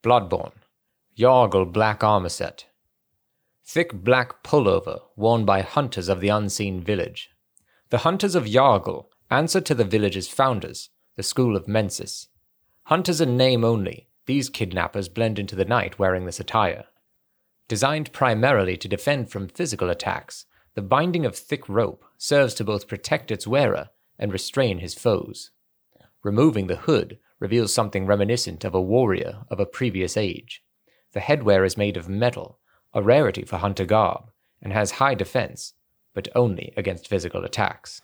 Bloodborne, Yargle Black Armor Set. Thick black pullover worn by hunters of the unseen village. The hunters of Yargle answer to the village's founders, the school of Mensis. Hunters in name only, these kidnappers blend into the night wearing this attire. Designed primarily to defend from physical attacks, the binding of thick rope serves to both protect its wearer and restrain his foes. Removing the hood reveals something reminiscent of a warrior of a previous age. The headwear is made of metal, a rarity for hunter garb, and has high defense, but only against physical attacks.